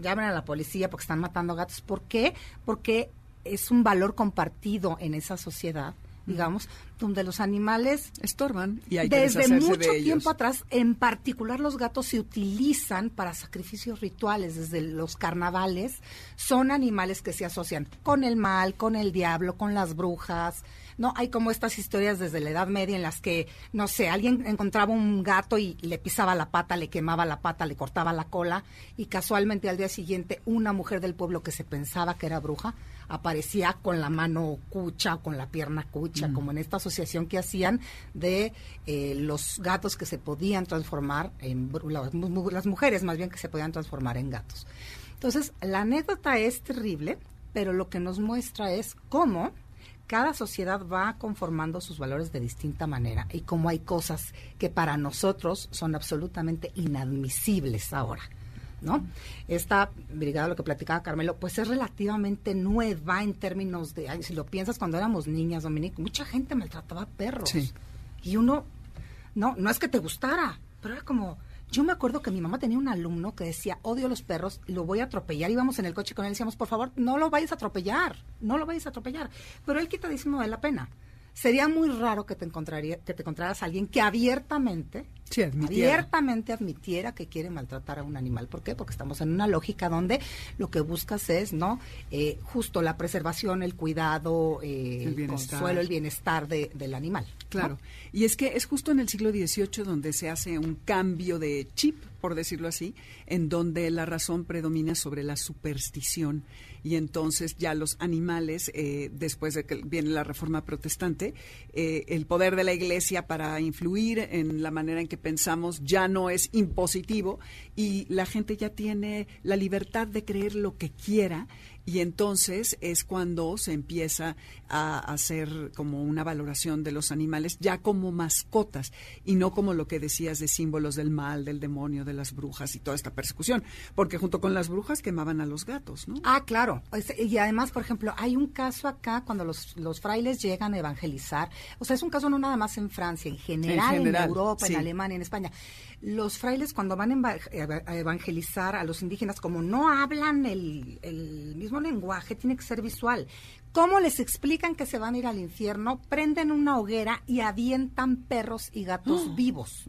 llamen a la policía porque están matando gatos. ¿Por qué? Porque es un valor compartido en esa sociedad, digamos, donde los animales estorban y hay que deshacerse de ellos. Desde mucho tiempo atrás, en particular los gatos se utilizan para sacrificios rituales, desde los carnavales. Son animales que se asocian con el mal, con el diablo, con las brujas. No, hay como estas historias desde la Edad Media en las que, no sé, alguien encontraba un gato y le pisaba la pata, le quemaba la pata, le cortaba la cola, y casualmente al día siguiente una mujer del pueblo que se pensaba que era bruja aparecía con la mano cucha o con la pierna cucha, como en esta asociación que hacían de los gatos que se podían transformar en las mujeres más bien que se podían transformar en gatos. Entonces, la anécdota es terrible, pero lo que nos muestra es cómo cada sociedad va conformando sus valores de distinta manera y cómo hay cosas que para nosotros son absolutamente inadmisibles ahora, ¿no? Esta brigada, lo que platicaba Carmelo, pues es relativamente nueva en términos de, si lo piensas, cuando éramos niñas, Dominique, mucha gente maltrataba perros. Sí. Y uno, no es que te gustara, pero era como... Yo me acuerdo que mi mamá tenía un alumno que decía, odio a los perros, lo voy a atropellar. Íbamos en el coche con él y decíamos, por favor, no lo vayas a atropellar, no lo vayas a atropellar. Pero él quitadísimo de la pena. Sería muy raro que te encontraras a alguien que abiertamente admitiera que quiere maltratar a un animal. ¿Por qué? Porque estamos en una lógica donde lo que buscas es, ¿no? Justo la preservación, el cuidado, el consuelo, el bienestar del animal. Claro. ¿No? Y es que es justo en el siglo XVIII donde se hace un cambio de chip, por decirlo así, en donde la razón predomina sobre la superstición. Y entonces ya los animales, después de que viene la Reforma Protestante, el poder de la Iglesia para influir en la manera en que pensamos ya no es impositivo y la gente ya tiene la libertad de creer lo que quiera. Y entonces es cuando se empieza a hacer como una valoración de los animales ya como mascotas y no como lo que decías de símbolos del mal, del demonio, de las brujas y toda esta persecución. Porque junto con las brujas quemaban a los gatos, ¿no? Ah, claro. Y además, por ejemplo, hay un caso acá cuando los frailes llegan a evangelizar. O sea, es un caso no nada más en Francia, en general en Europa, sí. En Alemania, en España. Los frailes cuando van a evangelizar a los indígenas, como no hablan el mismo lenguaje, tiene que ser visual. ¿Cómo les explican que se van a ir al infierno? Prenden una hoguera y avientan perros y gatos vivos,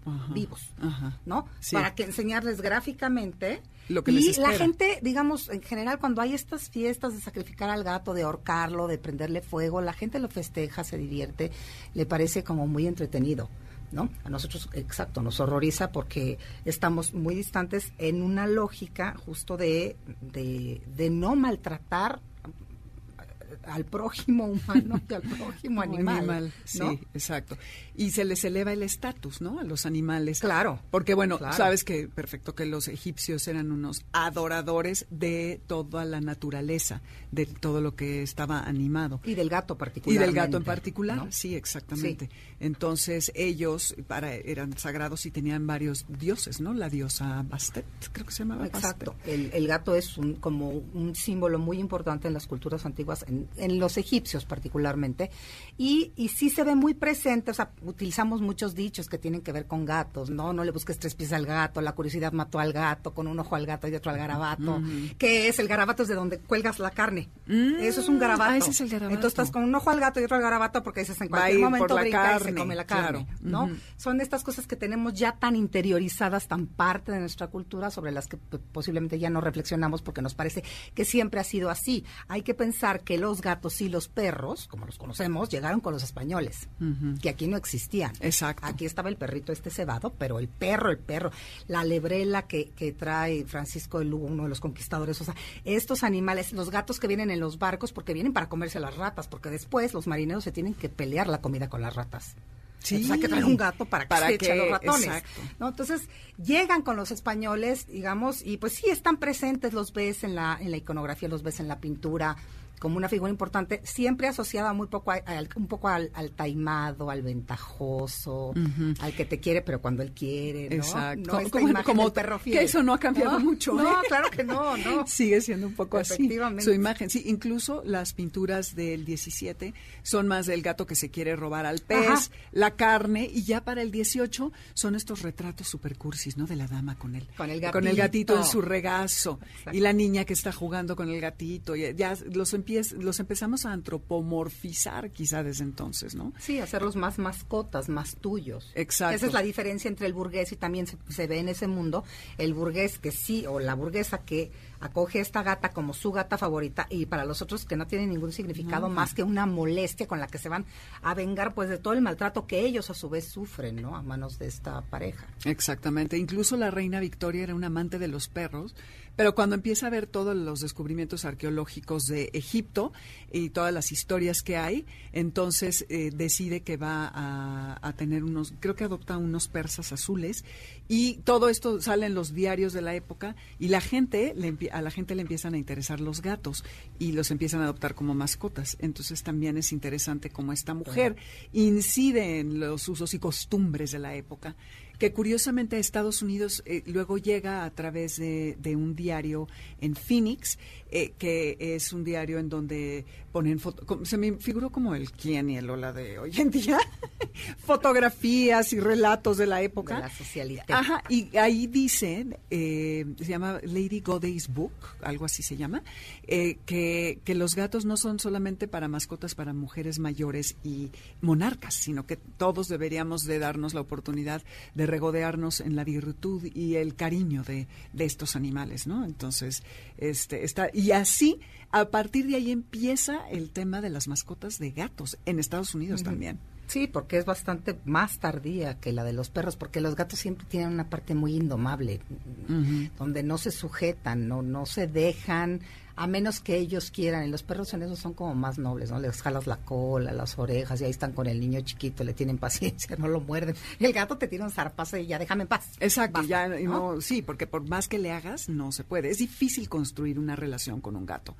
¿no? Sí. Para que enseñarles gráficamente lo que les espera. La gente, digamos, en general, cuando hay estas fiestas de sacrificar al gato, de ahorcarlo, de prenderle fuego, la gente lo festeja, se divierte, le parece como muy entretenido, ¿no? A nosotros, exacto, nos horroriza porque estamos muy distantes en una lógica justo de no maltratar al prójimo humano y al prójimo animal, ¿no? Sí, exacto. Y se les eleva el estatus, ¿no? A los animales. Claro. Porque, bueno, claro. Sabes que, perfecto, que los egipcios eran unos adoradores de toda la naturaleza, de todo lo que estaba animado. Y del gato particularmente. Y del gato en particular, ¿no? Sí, exactamente. Sí. Entonces, ellos eran sagrados y tenían varios dioses, ¿no? La diosa Bastet, creo que se llamaba. Exacto. Bastet. El gato es como un símbolo muy importante en las culturas antiguas, en los egipcios particularmente, y sí se ve muy presente. O sea, utilizamos muchos dichos que tienen que ver con gatos, no le busques tres pies al gato, la curiosidad mató al gato, con un ojo al gato y otro al garabato, que es el garabato, es de donde cuelgas la carne, Eso es un garabato. Ah, ese es el garabato. Entonces estás con un ojo al gato y otro al garabato porque dices en cualquier momento brinca carne, y se come la carne, claro, ¿no? Son estas cosas que tenemos ya tan interiorizadas, tan parte de nuestra cultura, sobre las que posiblemente ya no reflexionamos porque nos parece que siempre ha sido así. Hay que pensar que los gatos y los perros, como los conocemos, llegaron con los españoles, que aquí no existían. Exacto. Aquí estaba el perrito este cebado, pero el perro, la lebrela que trae Francisco de Lugo, uno de los conquistadores, o sea, estos animales, los gatos que vienen en los barcos porque vienen para comerse las ratas, porque después los marineros se tienen que pelear la comida con las ratas. Sí. Entonces hay que traer un gato para que se echen los ratones. Exacto. ¿No? Entonces llegan con los españoles, digamos, y pues sí están presentes, los ves en la iconografía, los ves en la pintura, como una figura importante, siempre asociada muy poco al taimado, al ventajoso, al que te quiere, pero cuando él quiere, ¿no? Exacto. No, como perro fiel. Que eso no ha cambiado mucho. No, claro que no. Sigue siendo un poco así su imagen. Sí, incluso las pinturas del 17 son más del gato que se quiere robar al pez, la carne, y ya para el 18 son estos retratos super cursis, ¿no? De la dama con el gatito en su regazo. Exacto. Y la niña que está jugando con el gatito. Ya los empezamos a antropomorfizar quizá desde entonces, ¿no? Sí, hacerlos más mascotas, más tuyos. Exacto. Esa es la diferencia entre el burgués, y también se ve en ese mundo, el burgués que sí, o la burguesa que acoge a esta gata como su gata favorita, y para los otros que no tiene ningún significado más que una molestia con la que se van a vengar, pues, de todo el maltrato que ellos a su vez sufren, ¿no? A manos de esta pareja. Exactamente. Incluso la reina Victoria era una amante de los perros, pero cuando empieza a ver todos los descubrimientos arqueológicos de Egipto y todas las historias que hay, entonces decide que va a tener unos, creo que adopta unos persas azules, y todo esto sale en los diarios de la época, y a la gente le empiezan a interesar los gatos y los empiezan a adoptar como mascotas. Entonces también es interesante cómo esta mujer incide en los usos y costumbres de la época, que curiosamente a Estados Unidos luego llega a través de un diario en Phoenix, que es un diario en donde ponen se me figuró como el Quién y el Hola de hoy en día, fotografías y relatos de la época. De la socialité. Ajá, y ahí dicen, se llama Lady Godey's Book, algo así se llama, que los gatos no son solamente para mascotas, para mujeres mayores y monarcas, sino que todos deberíamos de darnos la oportunidad de regodearnos en la virtud y el cariño de estos animales, ¿no? Entonces, y así, a partir de ahí empieza el tema de las mascotas de gatos en Estados Unidos también. Sí, porque es bastante más tardía que la de los perros, porque los gatos siempre tienen una parte muy indomable, donde no se sujetan, no se dejan, a menos que ellos quieran. Y los perros en eso son como más nobles, ¿no? Les jalas la cola, las orejas, y ahí están con el niño chiquito, le tienen paciencia, no lo muerden. Y el gato te tira un zarpazo y ya, déjame en paz. Exacto, basta, ya ¿no? Sí, porque por más que le hagas, no se puede. Es difícil construir una relación con un gato.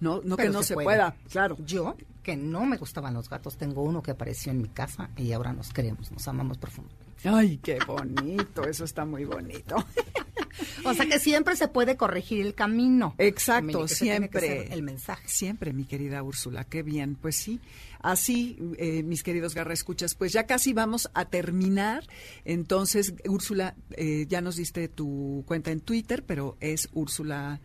No que no se pueda, claro. Yo, que no me gustaban los gatos, tengo uno que apareció en mi casa y ahora nos queremos, nos amamos profundamente. Ay, qué bonito, eso está muy bonito. O sea que siempre se puede corregir el camino. Exacto, siempre. El mensaje. Siempre, mi querida Úrsula, qué bien. Pues sí, así, mis queridos Garra Escuchas, pues ya casi vamos a terminar. Entonces, Úrsula, ya nos diste tu cuenta en Twitter, pero es @Úrsula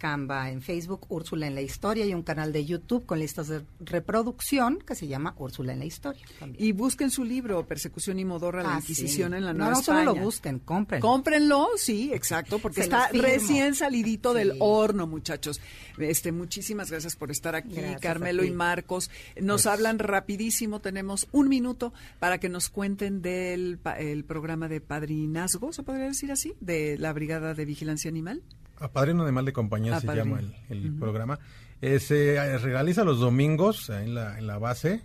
Camba. En Facebook, Úrsula en la Historia, y un canal de YouTube con listas de reproducción que se llama Úrsula en la Historia. También. Y busquen su libro, Persecución y Modorra, la Inquisición en la Nueva España. No solo lo busquen, cómprenlo, sí, exacto, porque está recién salidito del horno, muchachos. Muchísimas gracias por estar aquí, gracias, Carmelo y Marcos. Nos hablan rapidísimo, tenemos un minuto para que nos cuenten del programa de padrinazgo, ¿se podría decir así? De la Brigada de Vigilancia Animal. Apadrino Animal de Compañía llama el programa. Se realiza los domingos en la base.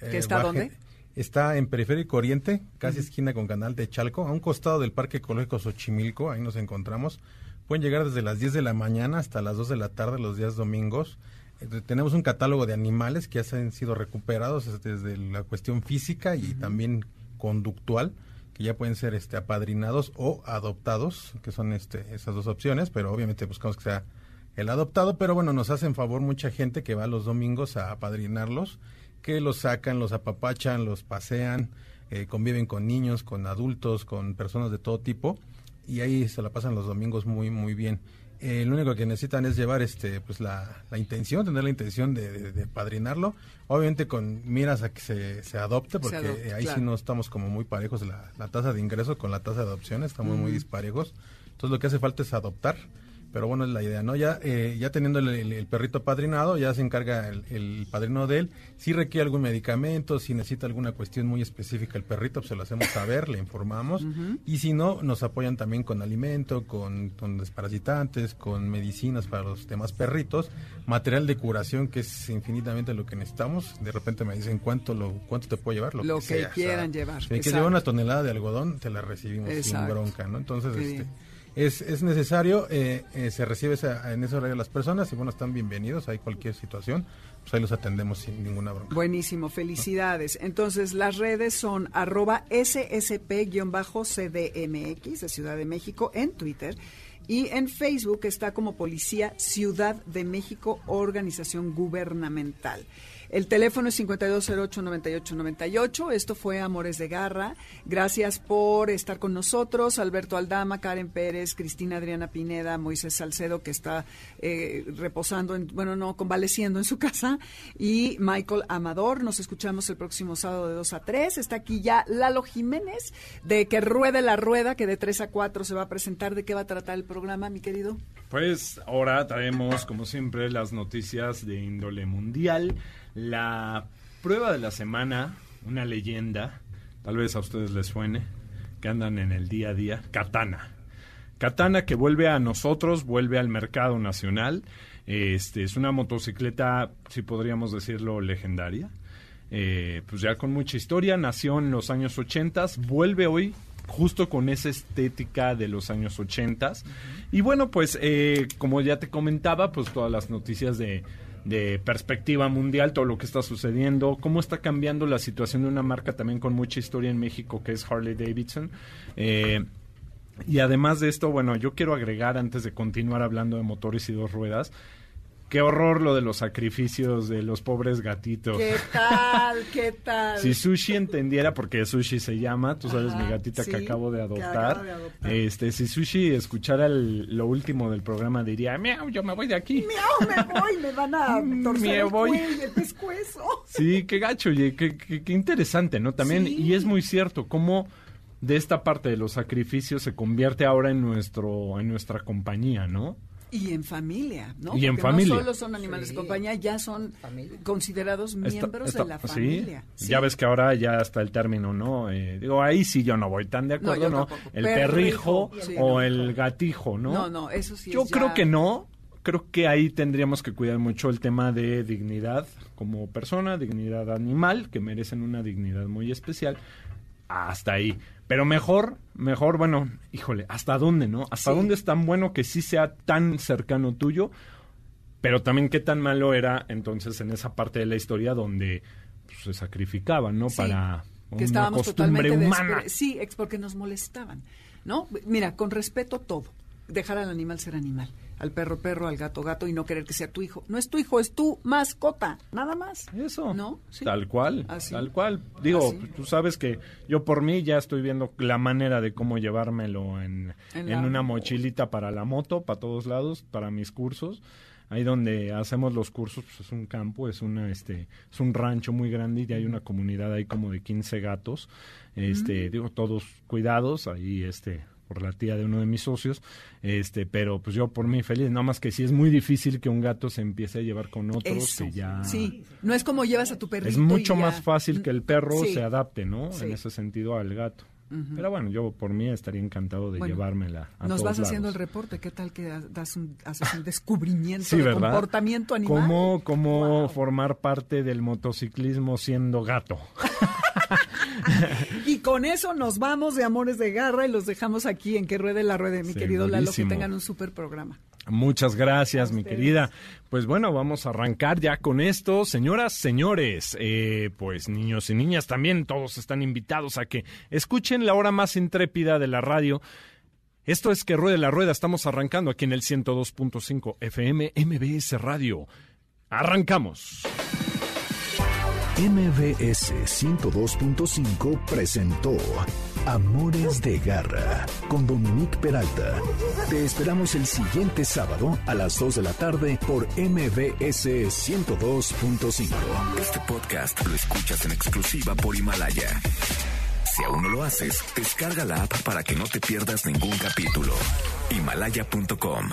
¿Que está dónde? Está en Periférico Oriente, casi esquina con Canal de Chalco, a un costado del Parque Ecológico Xochimilco, ahí nos encontramos. Pueden llegar desde las 10 de la mañana hasta las 2 de la tarde los días domingos. Tenemos un catálogo de animales que ya han sido recuperados desde la cuestión física y también conductual, que ya pueden ser apadrinados o adoptados, que son esas dos opciones, pero obviamente buscamos que sea el adoptado. Pero bueno, nos hacen favor mucha gente que va los domingos a apadrinarlos, que los sacan, los apapachan, los pasean, conviven con niños, con adultos, con personas de todo tipo, y ahí se la pasan los domingos muy, muy bien. lo único que necesitan es llevar pues la intención, tener la intención de padrinarlo, obviamente con miras a que se adopte, porque se adopte, ahí claro. Sí, no estamos como muy parejos, la tasa de ingreso con la tasa de adopción estamos muy disparejos, entonces lo que hace falta es adoptar, pero bueno, es la idea, ¿no? Ya teniendo el perrito padrinado, ya se encarga el padrino de él. Si requiere algún medicamento, si necesita alguna cuestión muy específica el perrito, pues se lo hacemos saber, le informamos. Uh-huh. Y si no, nos apoyan también con alimento, con desparasitantes, con medicinas para los demás perritos, material de curación, que es infinitamente lo que necesitamos. De repente me dicen, ¿cuánto te puedo llevar? Lo que sea, quieran, o sea, llevar. Si hay que llevar una tonelada de algodón, te la recibimos. Exacto. Sin bronca, ¿no? Entonces, Es necesario, se recibe en ese horario las personas y bueno, están bienvenidos, hay cualquier situación, pues ahí los atendemos sin ninguna bronca. Buenísimo, felicidades. ¿No? Entonces, las redes son @SSP-CDMX de Ciudad de México en Twitter y en Facebook está como Policía Ciudad de México, organización gubernamental. El teléfono es 5208-9898. Esto fue Amores de Garra. Gracias por estar con nosotros. Alberto Aldama, Karen Pérez, Cristina Adriana Pineda, Moisés Salcedo, que está convaleciendo en su casa, y Michael Amador. Nos escuchamos el próximo sábado de 2 a 3. Está aquí ya Lalo Jiménez, de Que Ruede la Rueda, que de 3 a 4 se va a presentar. ¿De qué va a tratar el programa, mi querido? Pues ahora traemos, como siempre, las noticias de índole mundial. La prueba de la semana, una leyenda, tal vez a ustedes les suene, que andan en el día a día, Katana. Katana que vuelve a nosotros, vuelve al mercado nacional. Es una motocicleta, si podríamos decirlo, legendaria. Pues ya con mucha historia, nació en los años 80, vuelve hoy justo con esa estética de los años 80. Y bueno, pues como ya te comentaba, pues todas las noticias de perspectiva mundial, todo lo que está sucediendo, cómo está cambiando la situación de una marca también con mucha historia en México, que es Harley Davidson. Y además de esto, bueno, yo quiero agregar, antes de continuar hablando de motores y dos ruedas, qué horror lo de los sacrificios de los pobres gatitos. ¿Qué tal? ¿Qué tal? Si Sushi entendiera, porque Sushi se llama, tú sabes, mi gatita, sí, que acabo de adoptar. Si Sushi escuchara lo último del programa, diría, miau, yo me voy de aquí. Miau, me voy, me van a torcer el cuello, el pescuezo. Sí, qué gacho, oye, qué interesante, ¿no? También, sí. Y es muy cierto, cómo de esta parte de los sacrificios se convierte ahora en nuestra compañía, ¿no? Y en familia, ¿no? Y porque en familia. No solo son animales, sí, de compañía, ya son familia, considerados miembros de la familia. Sí. Sí. Ya ves que ahora ya está el término, ¿no? Ahí sí yo no voy tan de acuerdo, ¿no? El perrijo o el gatijo, ¿no? No, eso sí. Yo creo que no. Creo que ahí tendríamos que cuidar mucho el tema de dignidad como persona, dignidad animal, que merecen una dignidad muy especial. Hasta ahí. Pero mejor, bueno, híjole, ¿hasta dónde, no? ¿Hasta dónde es tan bueno que sí sea tan cercano tuyo? Pero también qué tan malo era entonces en esa parte de la historia donde pues se sacrificaban, ¿no? Sí, para una costumbre humana. Sí, es porque nos molestaban, ¿no? Mira, con respeto todo, dejar al animal ser animal, al perro, al gato, y no querer que sea tu hijo. No es tu hijo, es tu mascota, nada más. Eso, ¿no? Sí. Tal cual. Digo, tú sabes que yo por mí ya estoy viendo la manera de cómo llevármelo en una mochilita para la moto, para todos lados, para mis cursos. Ahí donde hacemos los cursos, pues es un campo, es un rancho muy grande y hay una comunidad ahí como de 15 gatos. Digo, todos cuidados, ahí por la tía de uno de mis socios, pero pues yo por mí feliz, nada más que sí es muy difícil que un gato se empiece a llevar con otros. Eso, que ya... Sí, no es como llevas a tu perrito. Es mucho más fácil que el perro se adapte, ¿no? Sí. En ese sentido al gato. Uh-huh. Pero bueno, yo por mí estaría encantado de llevármela a todos lados. Nos vas haciendo el reporte, ¿qué tal que haces un descubrimiento de comportamiento animal? ¿Cómo formar parte del motociclismo siendo gato? Y con eso nos vamos de Amores de Garra y los dejamos aquí en Que Ruede la Rueda, mi querido Lalo, que tengan un súper programa. Muchas gracias, mi querida. Pues bueno, vamos a arrancar ya con esto. Señoras, señores, pues niños y niñas también, todos están invitados a que escuchen la hora más intrépida de la radio. Esto es Que Ruede la Rueda, estamos arrancando aquí en el 102.5 FM MBS Radio. ¡Arrancamos! MBS 102.5 presentó Amores de Garra, con Dominique Peralta. Te esperamos el siguiente sábado a las 2 de la tarde por MBS 102.5. Este podcast lo escuchas en exclusiva por Himalaya. Si aún no lo haces, descarga la app para que no te pierdas ningún capítulo. Himalaya.com